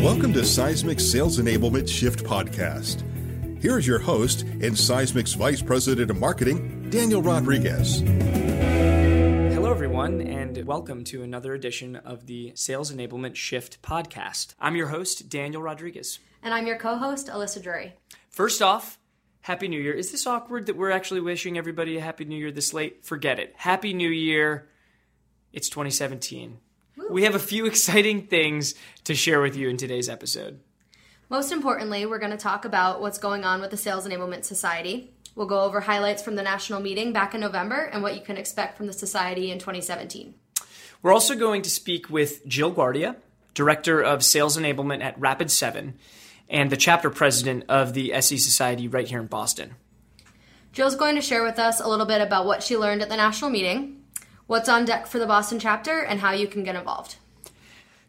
Welcome to Seismic's Sales Enablement Shift podcast. Here is your host and Seismic's Vice President of Marketing, Daniel Rodriguez. Hello, everyone, and welcome to another edition of the Sales Enablement Shift podcast. I'm your host, Daniel Rodriguez. And I'm your co-host, Alyssa Drury. First off, Happy New Year. Is this awkward that we're actually wishing everybody a Happy New Year this late? Forget it. Happy New Year. It's 2017. Woo. We have a few exciting things to share with you in today's episode. Most importantly, we're going to talk about what's going on with the Sales Enablement Society. We'll go over highlights from the national meeting back in November and what you can expect from the society in 2017. We're also going to speak with Jill Guardia, Director of Sales Enablement at Rapid7, and the chapter president of the SE Society right here in Boston. Jill's going to share with us a little bit about what she learned at the national meeting, what's on deck for the Boston chapter, and how you can get involved.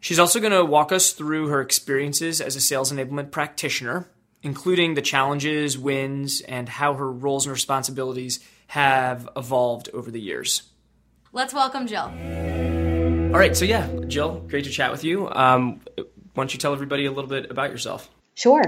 She's also going to walk us through her experiences as a sales enablement practitioner, including the challenges, wins, and how her roles and responsibilities have evolved over the years. Let's welcome Jill. All right, so yeah, Jill, great to chat with you. Why don't you tell everybody a little bit about yourself? Sure.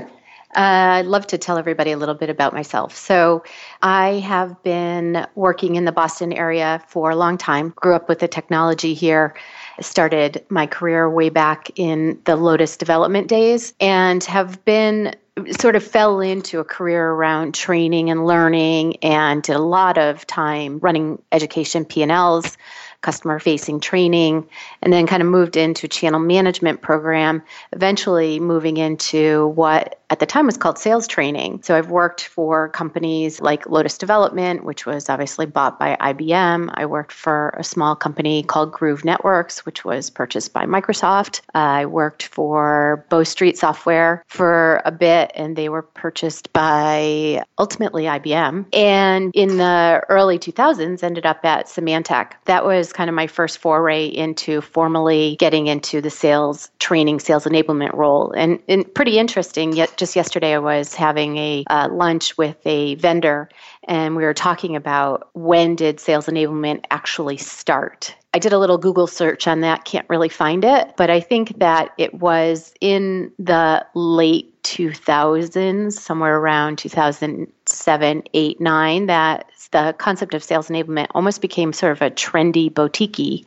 I'd love to tell everybody a little bit about myself. So I have been working in the Boston area for a long time, grew up with the technology here, started my career way back in the Lotus Development days, and have been sort of fell into a career around training and learning and did a lot of time running education P&Ls, customer-facing training, and then kind of moved into a channel management program, eventually moving into what at the time was called sales training. So I've worked for companies like Lotus Development, which was obviously bought by IBM. I worked for a small company called Groove Networks, which was purchased by Microsoft. I worked for Bow Street Software for a bit, and they were purchased by ultimately IBM. And in the early 2000s, ended up at Symantec. That was kind of my first foray into formally getting into the sales training, sales enablement role. And pretty interesting, yet just yesterday I was having a lunch with a vendor and we were talking about when did sales enablement actually start. I did a little Google search on that, can't really find it, but I think that it was in the late 2000s, somewhere around 2007, 8, 9, that the concept of sales enablement almost became sort of a trendy, boutique-y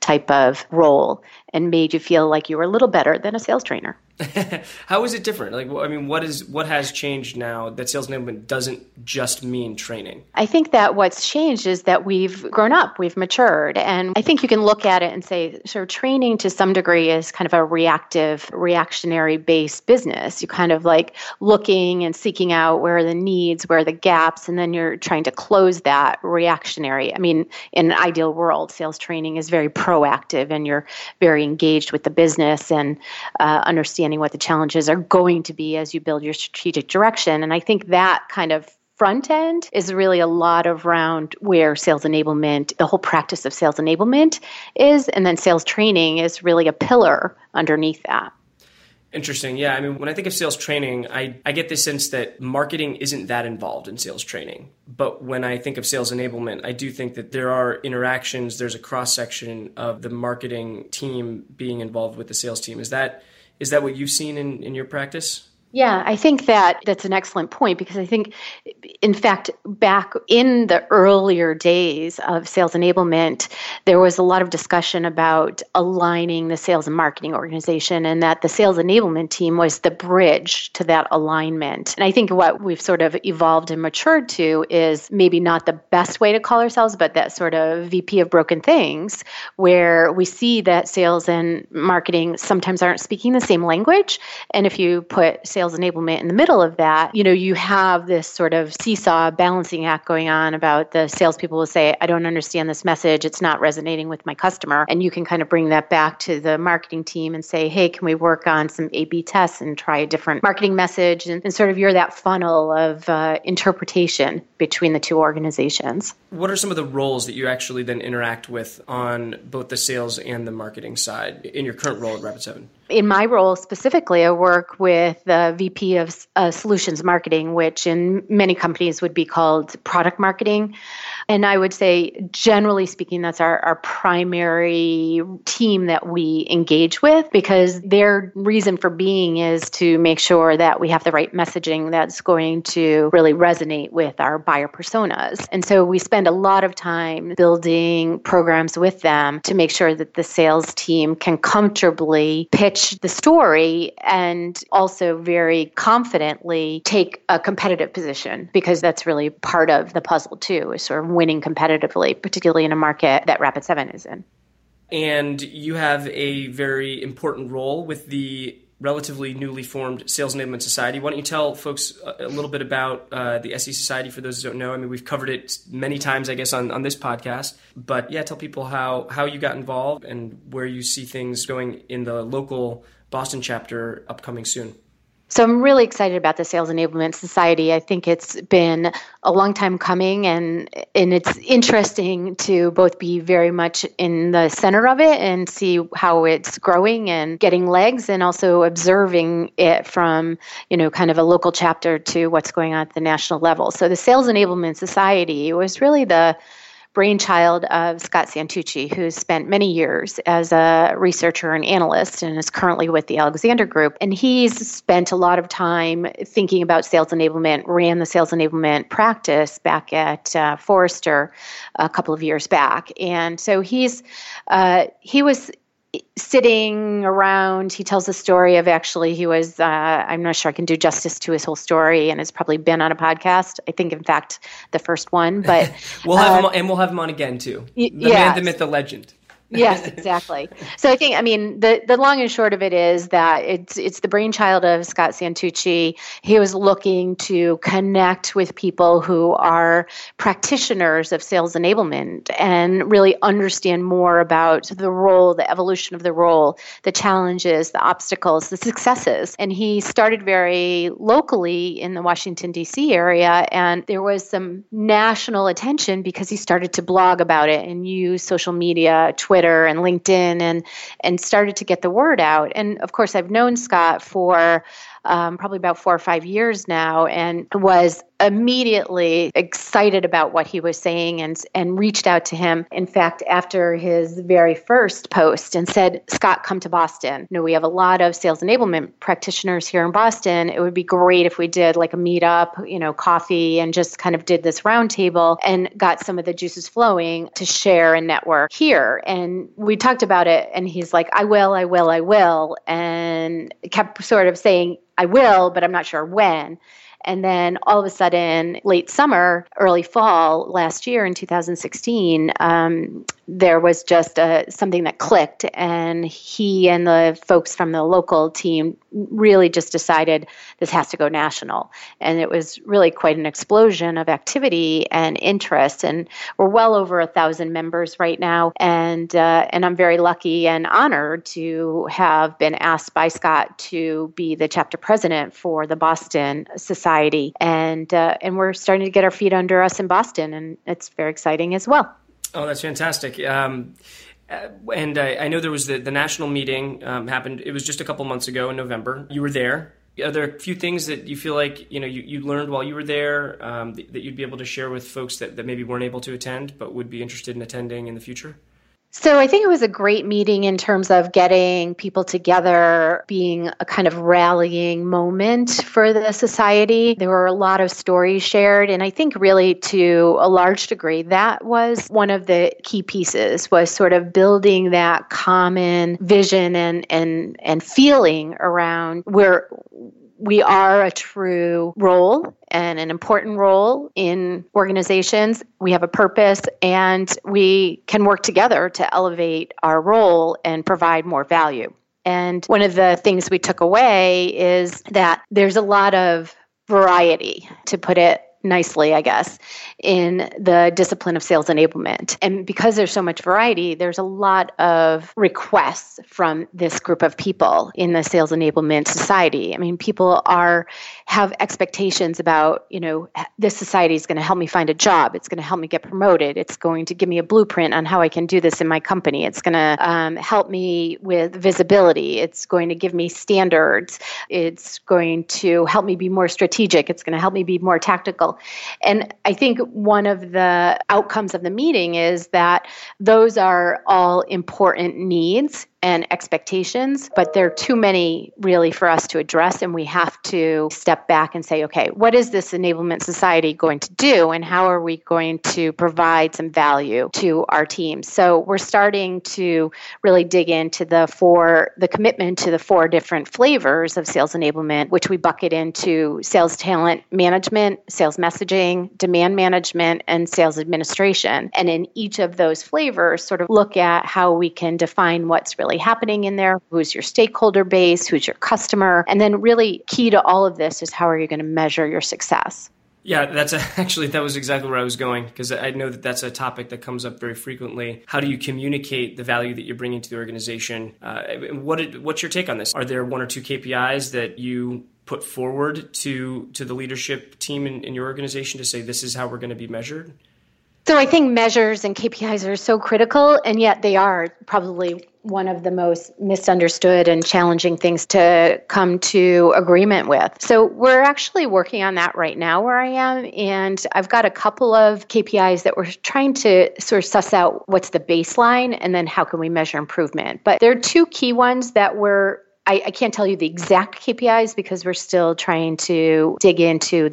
type of role and made you feel like you were a little better than a sales trainer. How is it different? Like, I mean, what has changed now that sales enablement doesn't just mean training? I think that what's changed is that we've grown up, we've matured. And I think you can look at it and say, so training to some degree is kind of a reactive, reactionary-based business. You're kind of like looking and seeking out where are the needs, where are the gaps, and then you're trying to close that reactionary. I mean, in an ideal world, sales training is very proactive and you're very engaged with the business and understanding what the challenges are going to be as you build your strategic direction. And I think that kind of front end is really a lot of around where sales enablement, the whole practice of sales enablement is, and then sales training is really a pillar underneath that. Interesting. Yeah. I mean, when I think of sales training, I get the sense that marketing isn't that involved in sales training. But when I think of sales enablement, I do think that there are interactions, there's a cross-section of the marketing team being involved with the sales team. Is that what you've seen in your practice? Yeah, I think that that's an excellent point because I think, in fact, back in the earlier days of sales enablement, there was a lot of discussion about aligning the sales and marketing organization and that the sales enablement team was the bridge to that alignment. And I think what we've sort of evolved and matured to is maybe not the best way to call ourselves, but that sort of VP of broken things where we see that sales and marketing sometimes aren't speaking the same language. And if you put sales enablement in the middle of that, you know, you have this sort of seesaw balancing act going on about the salespeople will say, I don't understand this message. It's not resonating with my customer. And you can kind of bring that back to the marketing team and say, hey, can we work on some A/B tests and try a different marketing message? And sort of you're that funnel of interpretation between the two organizations. What are some of the roles that you actually then interact with on both the sales and the marketing side in your current role at Rapid7? In my role specifically, I work with the VP of Solutions Marketing, which in many companies would be called product marketing. And I would say, generally speaking, that's our primary team that we engage with, because their reason for being is to make sure that we have the right messaging that's going to really resonate with our buyer personas. And so we spend a lot of time building programs with them to make sure that the sales team can comfortably pitch the story and also very confidently take a competitive position, because that's really part of the puzzle too, is sort of winning competitively, particularly in a market that Rapid7 is in. And you have a very important role with the relatively newly formed Sales Enablement Society. Why don't you tell folks a little bit about the SE Society for those who don't know? I mean, we've covered it many times, I guess, on this podcast. But yeah, tell people how you got involved and where you see things going in the local Boston chapter upcoming soon. So I'm really excited about the Sales Enablement Society. I think it's been a long time coming, and it's interesting to both be very much in the center of it and see how it's growing and getting legs, and also observing it from, you know, kind of a local chapter to what's going on at the national level. So the Sales Enablement Society was really the brainchild of Scott Santucci, who's spent many years as a researcher and analyst and is currently with the Alexander Group. And he's spent a lot of time thinking about sales enablement, ran the sales enablement practice back at Forrester a couple of years back. And so he was sitting around. He tells the story of actually he was, I'm not sure I can do justice to his whole story, and has probably been on a podcast. I think, in fact, the first one. But we'll have him on again too. The man, the myth, the legend. Yes, exactly. So I think, I mean, the long and short of it is that it's the brainchild of Scott Santucci. He was looking to connect with people who are practitioners of sales enablement and really understand more about the role, the evolution of the role, the challenges, the obstacles, the successes. And he started very locally in the Washington, D.C. area, and there was some national attention because he started to blog about it and use social media, Twitter and LinkedIn, and started to get the word out. And of course, I've known Scott for probably about 4 or 5 years now, and was immediately excited about what he was saying, and reached out to him, in fact, after his very first post, and said, Scott, come to Boston. You know, we have a lot of sales enablement practitioners here in Boston. It would be great if we did like a meetup, you know, coffee, and just kind of did this roundtable and got some of the juices flowing to share and network here. And we talked about it, and he's like, I will, and kept sort of saying, I will, but I'm not sure when. And then all of a sudden, late summer, early fall last year in 2016, there was just something that clicked. And he and the folks from the local team really just decided this has to go national. And it was really quite an explosion of activity and interest. And we're well over 1,000 members right now. And I'm very lucky and honored to have been asked by Scott to be the chapter president for the Boston Society. And we're starting to get our feet under us in Boston, and it's very exciting as well. Oh, that's fantastic. And I know there was the national meeting happened. It was just a couple months ago in November. You were there. Are there a few things that you feel like, you know, you learned while you were there that you'd be able to share with folks that maybe weren't able to attend but would be interested in attending in the future? So I think it was a great meeting in terms of getting people together, being a kind of rallying moment for the society. There were a lot of stories shared, and I think really to a large degree, that was one of the key pieces, was sort of building that common vision and feeling around where we are a true role and an important role in organizations. We have a purpose, and we can work together to elevate our role and provide more value. And one of the things we took away is that there's a lot of variety, to put it nicely, I guess, in the discipline of sales enablement. And because there's so much variety, there's a lot of requests from this group of people in the Sales Enablement Society. I mean, people have expectations about, you know, this society is going to help me find a job. It's going to help me get promoted. It's going to give me a blueprint on how I can do this in my company. It's going to help me with visibility. It's going to give me standards. It's going to help me be more strategic. It's going to help me be more tactical. well. And I think one of the outcomes of the meeting is that those are all important needs and expectations, but there are too many really for us to address, and we have to step back and say, okay, what is this enablement society going to do, and how are we going to provide some value to our team? So we're starting to really dig into the commitment to the four different flavors of sales enablement, which we bucket into sales talent management, sales messaging, demand management, and sales administration. And in each of those flavors, sort of look at how we can define what's really happening in there, who's your stakeholder base, who's your customer, and then really key to all of this is how are you going to measure your success? Yeah, that was exactly where I was going, because I know that's a topic that comes up very frequently. How do you communicate the value that you're bringing to the organization? What's your take on this? Are there one or two KPIs that you put forward to the leadership team in your organization to say this is how we're going to be measured? So I think measures and KPIs are so critical, and yet they are probably one of the most misunderstood and challenging things to come to agreement with. So we're actually working on that right now where I am. And I've got a couple of KPIs that we're trying to sort of suss out what's the baseline and then how can we measure improvement. But there are two key ones that we're I can't tell you the exact KPIs because we're still trying to dig into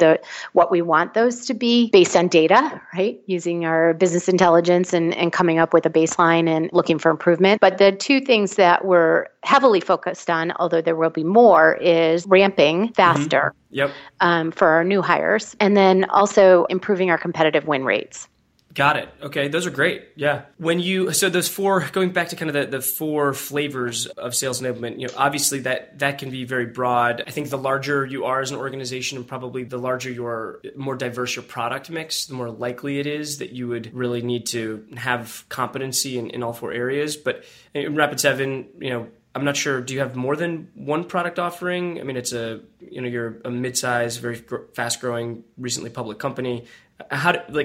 what we want those to be based on data, right? Using our business intelligence and coming up with a baseline and looking for improvement. But the two things that we're heavily focused on, although there will be more, is ramping faster for our new hires, and then also improving our competitive win rates. Got it. Okay. Those are great. Yeah. So those four, going back to kind of the four flavors of sales enablement, you know, obviously that can be very broad. I think the larger you are as an organization, and probably the larger your, more diverse your product mix, the more likely it is that you would really need to have competency in all four areas. But in Rapid7, you know, I'm not sure, do you have more than one product offering? I mean, you're a mid-sized, very fast-growing, recently public company.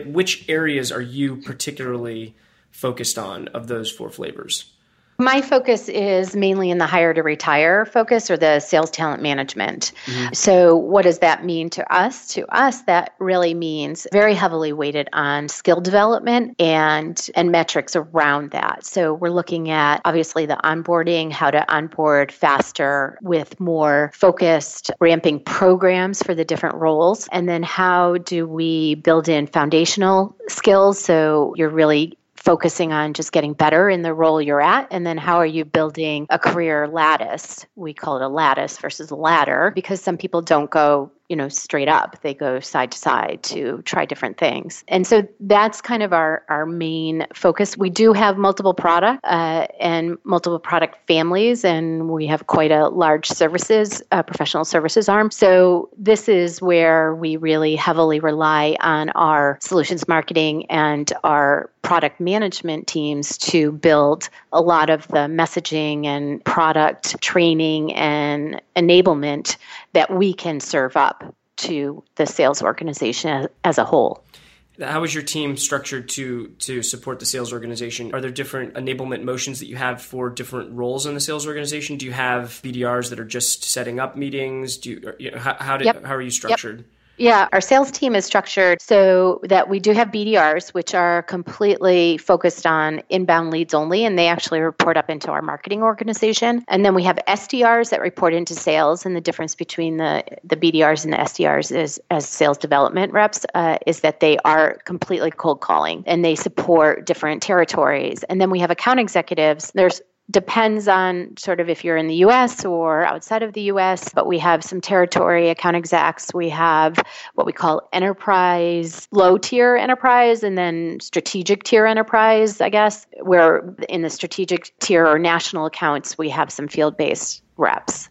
Which areas are you particularly focused on of those four flavors? My focus is mainly in the hire to retire focus or the sales talent management. Mm-hmm. So what does that mean to us? To us, that really means very heavily weighted on skill development and metrics around that. So we're looking at obviously the onboarding, how to onboard faster with more focused ramping programs for the different roles. And then how do we build in foundational skills? So you're really focusing on just getting better in the role you're at, and then how are you building a career lattice? We call it a lattice versus a ladder because some people don't go, straight up. They go side to side to try different things. And so that's kind of our main focus. We do have multiple product and multiple product families, and we have quite a large professional services arm. So this is where we really heavily rely on our solutions marketing and our product management teams to build a lot of the messaging and product training and enablement that we can serve up to the sales organization as a whole. How is your team structured to support the sales organization? Are there different enablement motions that you have for different roles in the sales organization? Do you have BDRs that are just setting up meetings? How are you structured? Yep. Yeah, our sales team is structured so that we do have BDRs, which are completely focused on inbound leads only, and they actually report up into our marketing organization. And then we have SDRs that report into sales, and the difference between the BDRs and the SDRs is, as sales development reps, is that they are completely cold calling, and they support different territories. And then we have account executives. Depends on sort of if you're in the U.S. or outside of the U.S., but we have some territory account execs. We have what we call enterprise, low-tier enterprise, and then strategic tier enterprise, I guess, where in the strategic tier or national accounts, we have some field-based reps.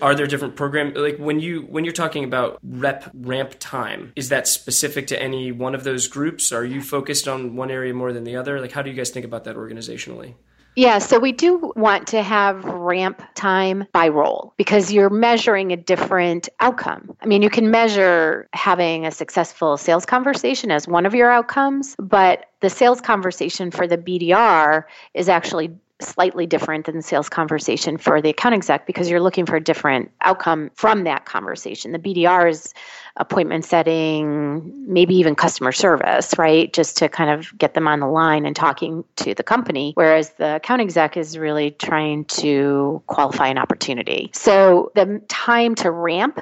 Are there different programs, like when you're talking about rep ramp time, is that specific to any one of those groups? Are you focused on one area more than the other? Like, how do you guys think about that organizationally? Yeah, so we do want to have ramp time by role because you're measuring a different outcome. I mean, you can measure having a successful sales conversation as one of your outcomes, but the sales conversation for the BDR is actually slightly different than the sales conversation for the account exec because you're looking for a different outcome from that conversation. The BDR is appointment setting, maybe even customer service, right? Just to kind of get them on the line and talking to the company, whereas the account exec is really trying to qualify an opportunity. So the time to ramp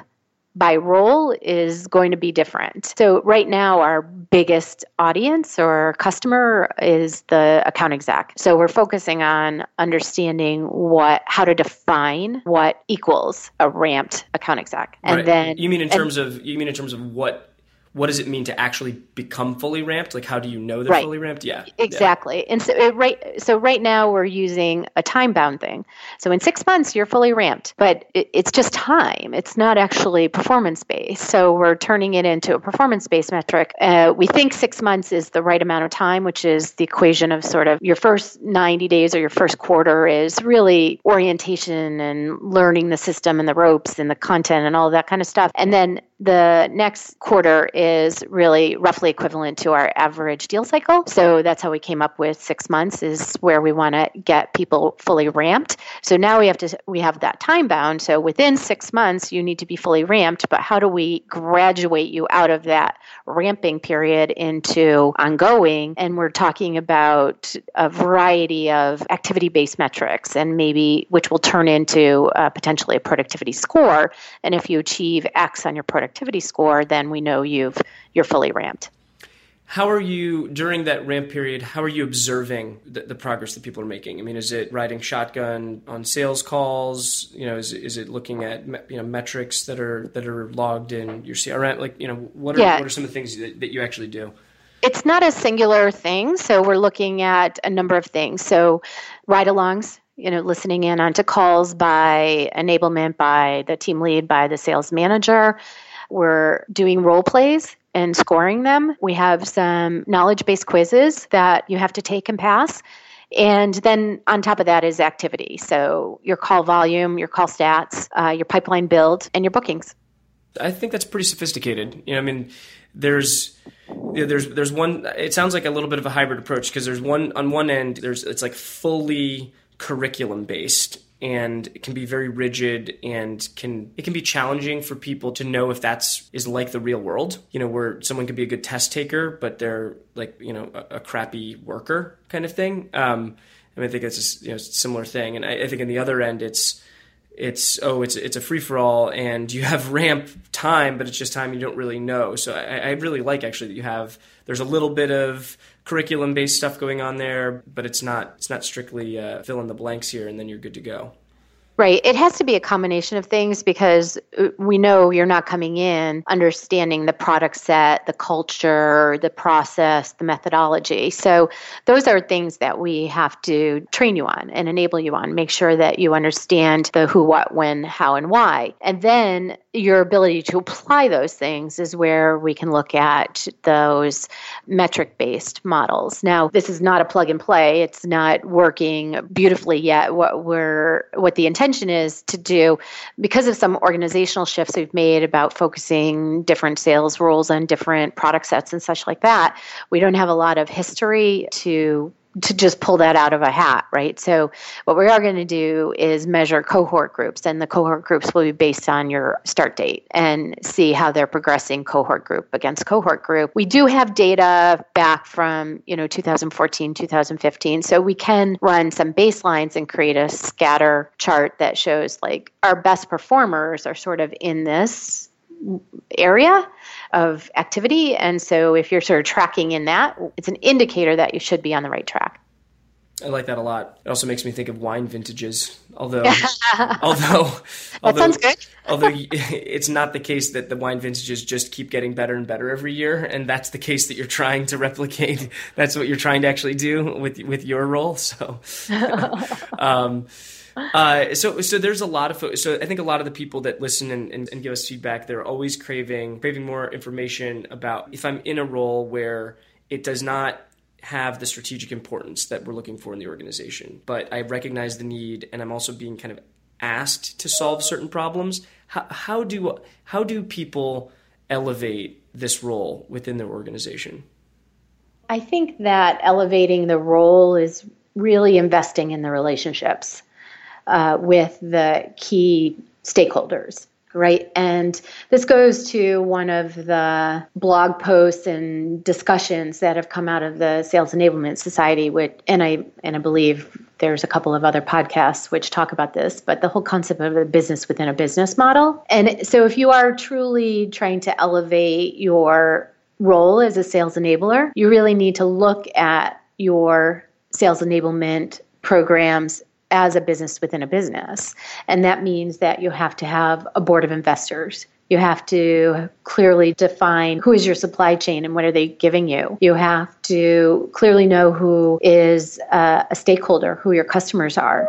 by role is going to be different. So right now, our biggest audience or customer is the account exec. So we're focusing on understanding how to define what equals a ramped account exec. And then you mean in terms of what does it mean to actually become fully ramped? Like, how do you know they're fully ramped? Yeah, exactly. Yeah. And so right now we're using a time-bound thing. So in 6 months, you're fully ramped, but it's just time. It's not actually performance-based. So we're turning it into a performance-based metric. We think 6 months is the right amount of time, which is the equation of sort of your first 90 days or your first quarter is really orientation and learning the system and the ropes and the content and all that kind of stuff. And then the next quarter is really roughly equivalent to our average deal cycle. So that's how we came up with 6 months is where we want to get people fully ramped. So now we have that time bound. So within 6 months, you need to be fully ramped, but how do we graduate you out of that ramping period into ongoing? And we're talking about a variety of activity-based metrics and maybe which will turn into potentially a productivity score. And if you achieve X on your productivity score, then we know you're fully ramped. How are you, during that ramp period, how are you observing the progress that people are making? I mean, is it riding shotgun on sales calls? You know, is it looking at metrics that are logged in your CRM? Like, what are some of the things that you actually do? It's not a singular thing, so we're looking at a number of things. So ride-alongs. Listening in onto calls by enablement, by the team lead, by the sales manager. We're doing role plays and scoring them. We have some knowledge-based quizzes that you have to take and pass. And then on top of that is activity. So your call volume, your call stats, your pipeline build, and your bookings. I think that's pretty sophisticated. There's one, it sounds like a little bit of a hybrid approach because on one end, it's like fully curriculum based, and it can be very rigid, and it can be challenging for people to know if is like the real world, where someone could be a good test taker, but they're like, a crappy worker kind of thing. I think that's a similar thing. And I think on the other end, it's a free for all, and you have ramp time, but it's just time you don't really know. So I really like actually that there's a little bit of curriculum based stuff going on there, but it's not strictly fill in the blanks here, and then you're good to go. Right. It has to be a combination of things because we know you're not coming in understanding the product set, the culture, the process, the methodology. So those are things that we have to train you on and enable you on, make sure that you understand the who, what, when, how, and why. And then your ability to apply those things is where we can look at those metric-based models. Now, this is not a plug and play. It's not working beautifully yet. What the intention is to do because of some organizational shifts we've made about focusing different sales roles and different product sets and such like that. We don't have a lot of history to just pull that out of a hat, right? So what we are going to do is measure cohort groups, and the cohort groups will be based on your start date and see how they're progressing cohort group against cohort group. We do have data back from, 2014, 2015. So we can run some baselines and create a scatter chart that shows like our best performers are sort of in this area of activity. And so if you're sort of tracking in that, it's an indicator that you should be on the right track. I like that a lot. It also makes me think of wine vintages, although sounds good. Although it's not the case that the wine vintages just keep getting better and better every year. And that's the case that you're trying to replicate. That's what you're trying to actually do with your role. So, so there's a lot of, so I think a lot of the people that listen and give us feedback, they're always craving more information about if I'm in a role where it does not have the strategic importance that we're looking for in the organization, but I recognize the need and I'm also being kind of asked to solve certain problems. How do people elevate this role within their organization? I think that elevating the role is really investing in the relationships with the key stakeholders, right? And this goes to one of the blog posts and discussions that have come out of the Sales Enablement Society, which, and I believe there's a couple of other podcasts which talk about this, but the whole concept of a business within a business model. And so if you are truly trying to elevate your role as a sales enabler, you really need to look at your sales enablement programs as a business within a business. And that means that you have to have a board of investors. You have to clearly define who is your supply chain and what are they giving you. You have to clearly know who is a stakeholder, who your customers are.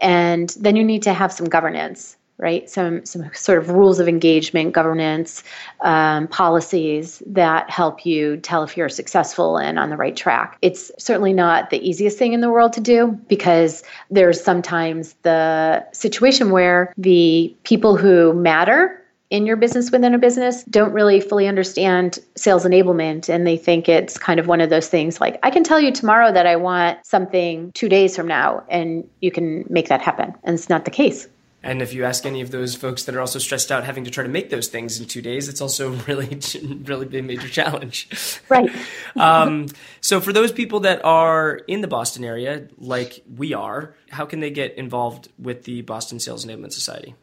And then you need to have some governance, right? Some sort of rules of engagement, governance, policies that help you tell if you're successful and on the right track. It's certainly not the easiest thing in the world to do, because there's sometimes the situation where the people who matter in your business within a business don't really fully understand sales enablement, and they think it's kind of one of those things like, I can tell you tomorrow that I want something 2 days from now and you can make that happen. And it's not the case. And if you ask any of those folks that are also stressed out having to try to make those things in 2 days, it's also really a major challenge. Right. So for those people that are in the Boston area, like we are, how can they get involved with the Boston Sales Enablement Society?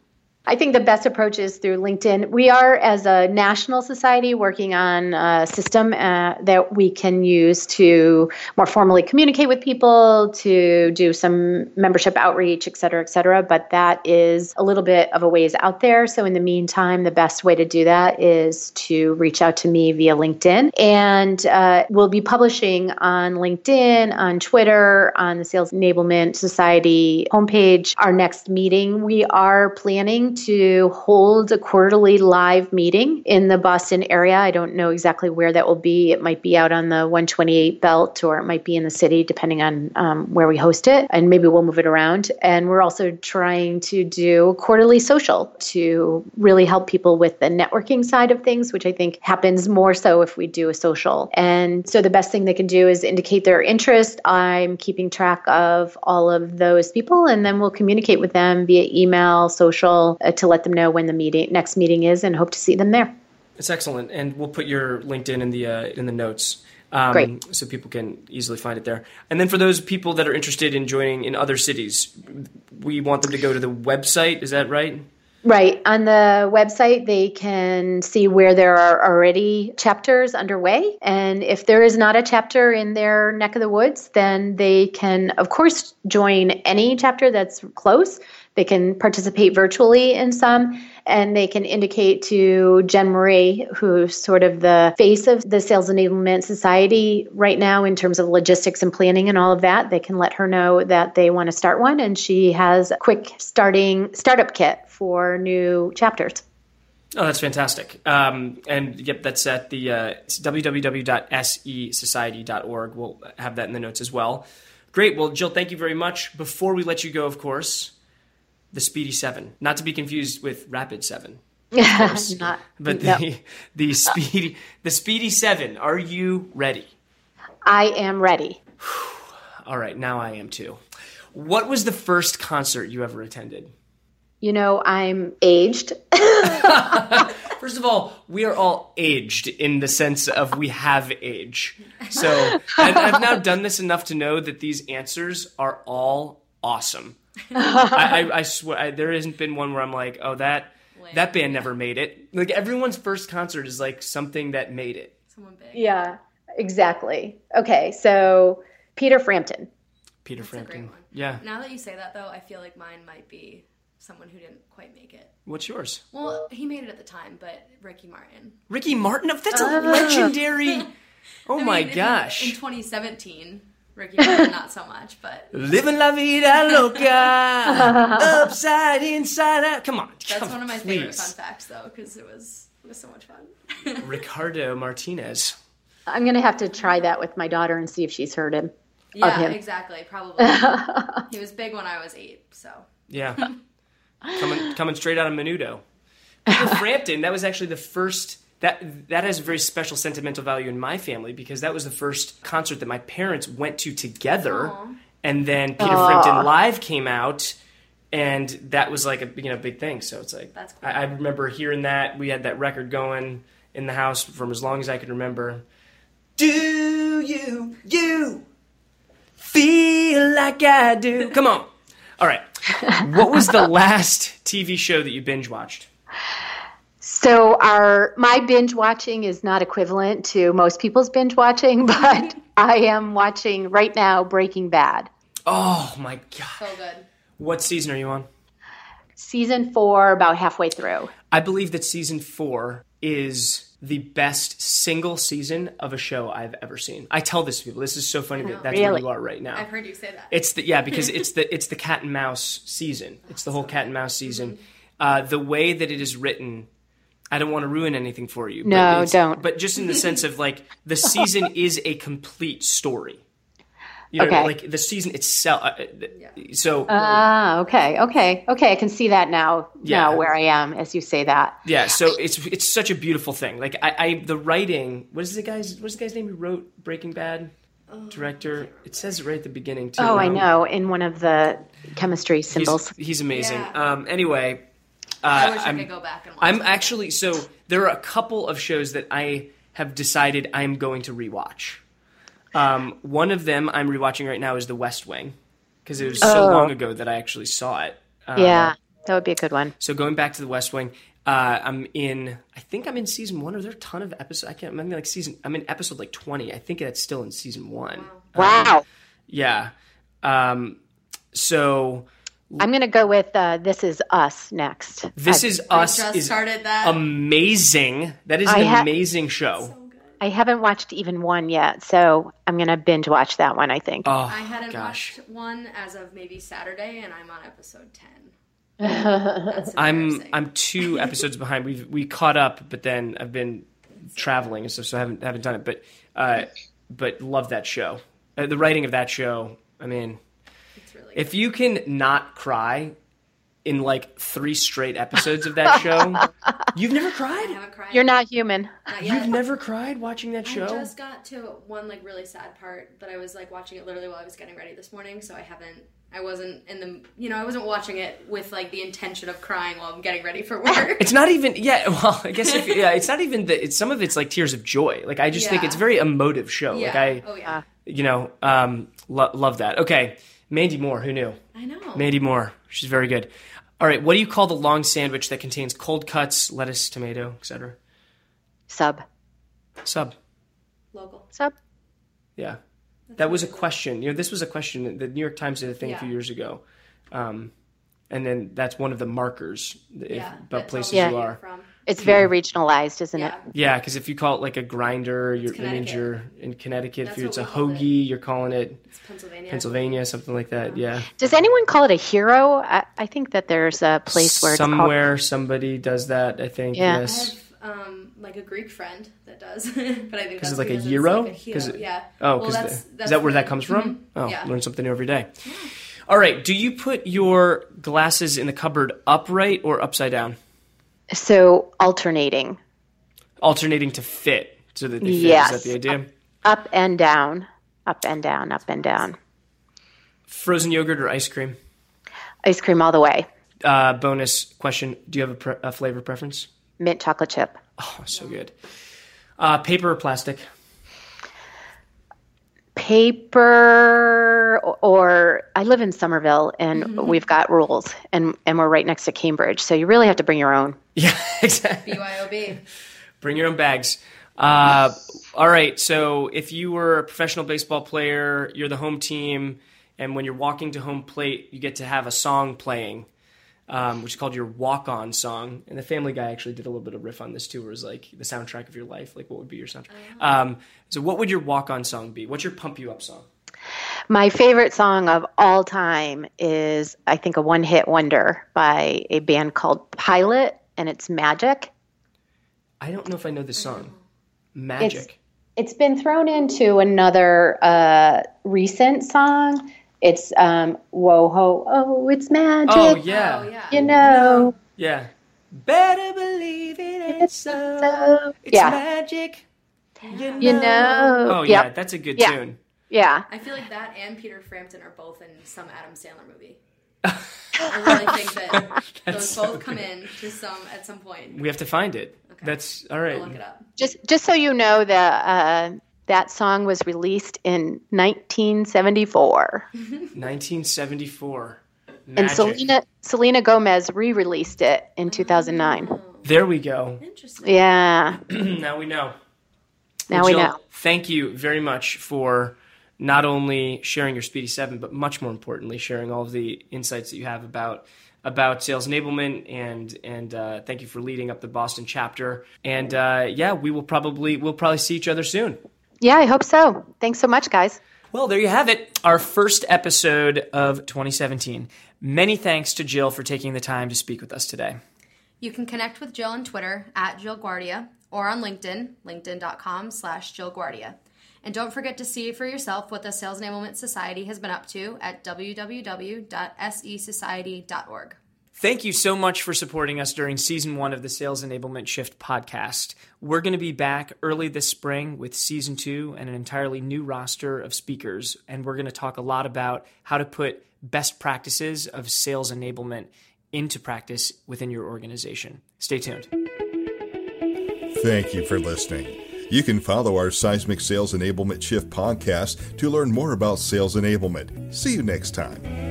I think the best approach is through LinkedIn. We are, as a national society, working on a system that we can use to more formally communicate with people, to do some membership outreach, et cetera, et cetera. But that is a little bit of a ways out there. So in the meantime, the best way to do that is to reach out to me via LinkedIn. And we'll be publishing on LinkedIn, on Twitter, on the Sales Enablement Society homepage. Our next meeting, we are planning to hold a quarterly live meeting in the Boston area. I don't know exactly where that will be. It might be out on the 128 belt, or it might be in the city, depending on where we host it. And maybe we'll move it around. And we're also trying to do quarterly social to really help people with the networking side of things, which I think happens more so if we do a social. And so the best thing they can do is indicate their interest. I'm keeping track of all of those people, and then we'll communicate with them via email, social, to let them know when the next meeting is, and hope to see them there. That's excellent. And we'll put your LinkedIn in the notes. Great. So people can easily find it there. And then for those people that are interested in joining in other cities, we want them to go to the website. Is that right? Right. On the website, they can see where there are already chapters underway. And if there is not a chapter in their neck of the woods, then they can, of course, join any chapter that's close. They can participate virtually in some, and they can indicate to Jen Marie, who's sort of the face of the Sales Enablement Society right now in terms of logistics and planning and all of that. They can let her know that they want to start one, and she has a quick startup kit for new chapters. Oh, that's fantastic. And yep, that's at the www.sesociety.org. We'll have that in the notes as well. Great. Well, Jill, thank you very much. Before we let you go, of course, the Speedy 7, not to be confused with Rapid7. Not, but the Speedy 7, are you ready? I am ready. All right, now I am too. What was the first concert you ever attended? You know, I'm aged. First of all, we are all aged in the sense of we have age. So I've now done this enough to know that these answers are all awesome. I swear, there hasn't been one where I'm like, oh, that band never made it. Like, everyone's first concert is like something that made it. Someone big. Yeah, exactly. Okay, so Peter Frampton. That's Frampton. A great one. Yeah. Now that you say that, though, I feel like mine might be someone who didn't quite make it. What's yours? Well, he made it at the time, but Ricky Martin. Ricky Martin? That's a legendary. Oh my gosh. In 2017. Ricky Martin, not so much, but... Living la vida loca, upside, inside out. Come on. That's one of my favorite fun facts, though, because it was so much fun. Ricardo Martinez. I'm going to have to try that with my daughter and see if she's heard him. Yeah, of him. Exactly. Probably. He was big when I was 8, so... Yeah. Coming straight out of Menudo. Peter Frampton, that was actually the first... That has a very special sentimental value in my family, because that was the first concert that my parents went to together. Aww. And then Peter Frampton Live came out, and that was like a big thing. So it's like, that's cool. I remember hearing that. We had that record going in the house from as long as I could remember. Do you feel like I do? Come on. All right. What was the last TV show that you binge watched? So my binge watching is not equivalent to most people's binge watching, but I am watching right now Breaking Bad. Oh my God. So good. What season are you on? Season 4, about halfway through. I believe that season 4 is the best single season of a show I've ever seen. I tell this to people. This is so funny that that's where you are right now. I've heard you say that. It's the because it's the cat and mouse season. It's the whole cat and mouse season. Mm-hmm. The way that it is written, I don't want to ruin anything for you. No, don't. But just in the sense of like the season is a complete story. You know, like the season itself. So. Okay. I can see that now. Yeah. Now where I am as you say that. Yeah. So it's such a beautiful thing. Like the writing. What's the guy's name who wrote Breaking Bad? Director. It says it right at the beginning too. I know. In one of the chemistry symbols. He's amazing. Yeah. Anyway. I wish I could go back and watch. So there are a couple of shows that I have decided I'm going to rewatch. One of them I'm rewatching right now is The West Wing because it was so long ago that I actually saw it. Yeah, that would be a good one. So going back to The West Wing, I think I'm in season 1. Are there a ton of episodes? I can't remember. I'm in episode 20. I think that's still in season 1. Wow. Yeah. So I'm going to go with This Is Us next. This Is Us just started that. Amazing. That is an amazing show. So I haven't watched even one yet, so I'm going to binge watch that one, I think. I hadn't watched one as of maybe Saturday, and I'm on episode 10. I'm 2 episodes behind. We caught up, but then I've been traveling and stuff, so I haven't done it. But love that show. The writing of that show, I mean, it's really if you can not cry in 3 straight episodes of that show. You've never cried? I haven't cried. You're not human. Not yet. You've never cried watching that show? I just got to one really sad part that I was watching it literally while I was getting ready this morning, so I wasn't in the, I wasn't watching it with the intention of crying while I'm getting ready for work. It's not even, I guess it's not even that, some of it's tears of joy. I just think it's a very emotive show. Yeah. Love that. Okay. Mandy Moore, who knew? I know. Mandy Moore. She's very good. All right, what do you call the long sandwich that contains cold cuts, lettuce, tomato, etc.? Sub. Local. Sub. Yeah. That was a question. This was a question. The New York Times did a thing a few years ago. And then that's one of the markers about places you are. From. It's very regionalized, isn't it? Yeah, because if you call it a grinder, you're in Connecticut. If it's a hoagie, you're calling it Pennsylvania, something like that, yeah. Does anyone call it a hero? I think that there's a place where somebody does that, I think, yes. I have a Greek friend that does, but I think that's because it's a hero? Yeah. Oh, is that where that comes from? Mm-hmm. Oh, yeah. Learn something new every day. Yeah. All right, do you put your glasses in the cupboard upright or upside down? So alternating. Alternating to fit, so that they fit. Yes. Is that the idea? Up and down, up and down, up and down. Frozen yogurt or ice cream? Ice cream all the way. Bonus question, do you have a flavor preference? Mint chocolate chip. Oh, so good. Paper or plastic? Paper, or I live in Somerville, and we've got rules, and we're right next to Cambridge, so you really have to bring your own. Yeah, exactly. BYOB. Bring your own bags. All right, so if you were a professional baseball player, you're the home team, and when you're walking to home plate, you get to have a song playing, which is called your walk-on song. And the Family Guy actually did a little bit of riff on this too, where it was the soundtrack of your life. What would be your soundtrack? So what would your walk-on song be? What's your pump-you-up song? My favorite song of all time is, I think, a one-hit wonder by a band called Pilot, and it's Magic. I don't know if I know this song. Magic. It's been thrown into another recent song. It's whoa ho oh it's magic. Oh yeah. Oh, yeah. Yeah. Better believe it's so. It's magic. You know. Oh yeah, that's a good tune. Yeah. I feel like that and Peter Frampton are both in some Adam Sandler movie. I really think that those so both come in to some at some point. We have to find it. Okay. That's all right. I'll look it up. Just so you know, that song was released in 1974. 1974. Magic. And Selena Gomez re-released it in 2009. Oh. There we go. Interesting. Yeah. Now we know. Now well, Jill, we know. Thank you very much for not only sharing your Speedy 7, but much more importantly, sharing all of the insights that you have about sales enablement, and thank you for leading up the Boston chapter. And yeah, we'll probably see each other soon. Yeah, I hope so. Thanks so much, guys. Well, there you have it, our first episode of 2017. Many thanks to Jill for taking the time to speak with us today. You can connect with Jill on Twitter at Jill Guardia or on LinkedIn, linkedin.com/JillGuardia. And don't forget to see for yourself what the Sales Enablement Society has been up to at www.sesociety.org. Thank you so much for supporting us during Season 1 of the Sales Enablement Shift podcast. We're going to be back early this spring with Season 2 and an entirely new roster of speakers, and we're going to talk a lot about how to put best practices of sales enablement into practice within your organization. Stay tuned. Thank you for listening. You can follow our Seismic Sales Enablement Shift podcast to learn more about sales enablement. See you next time.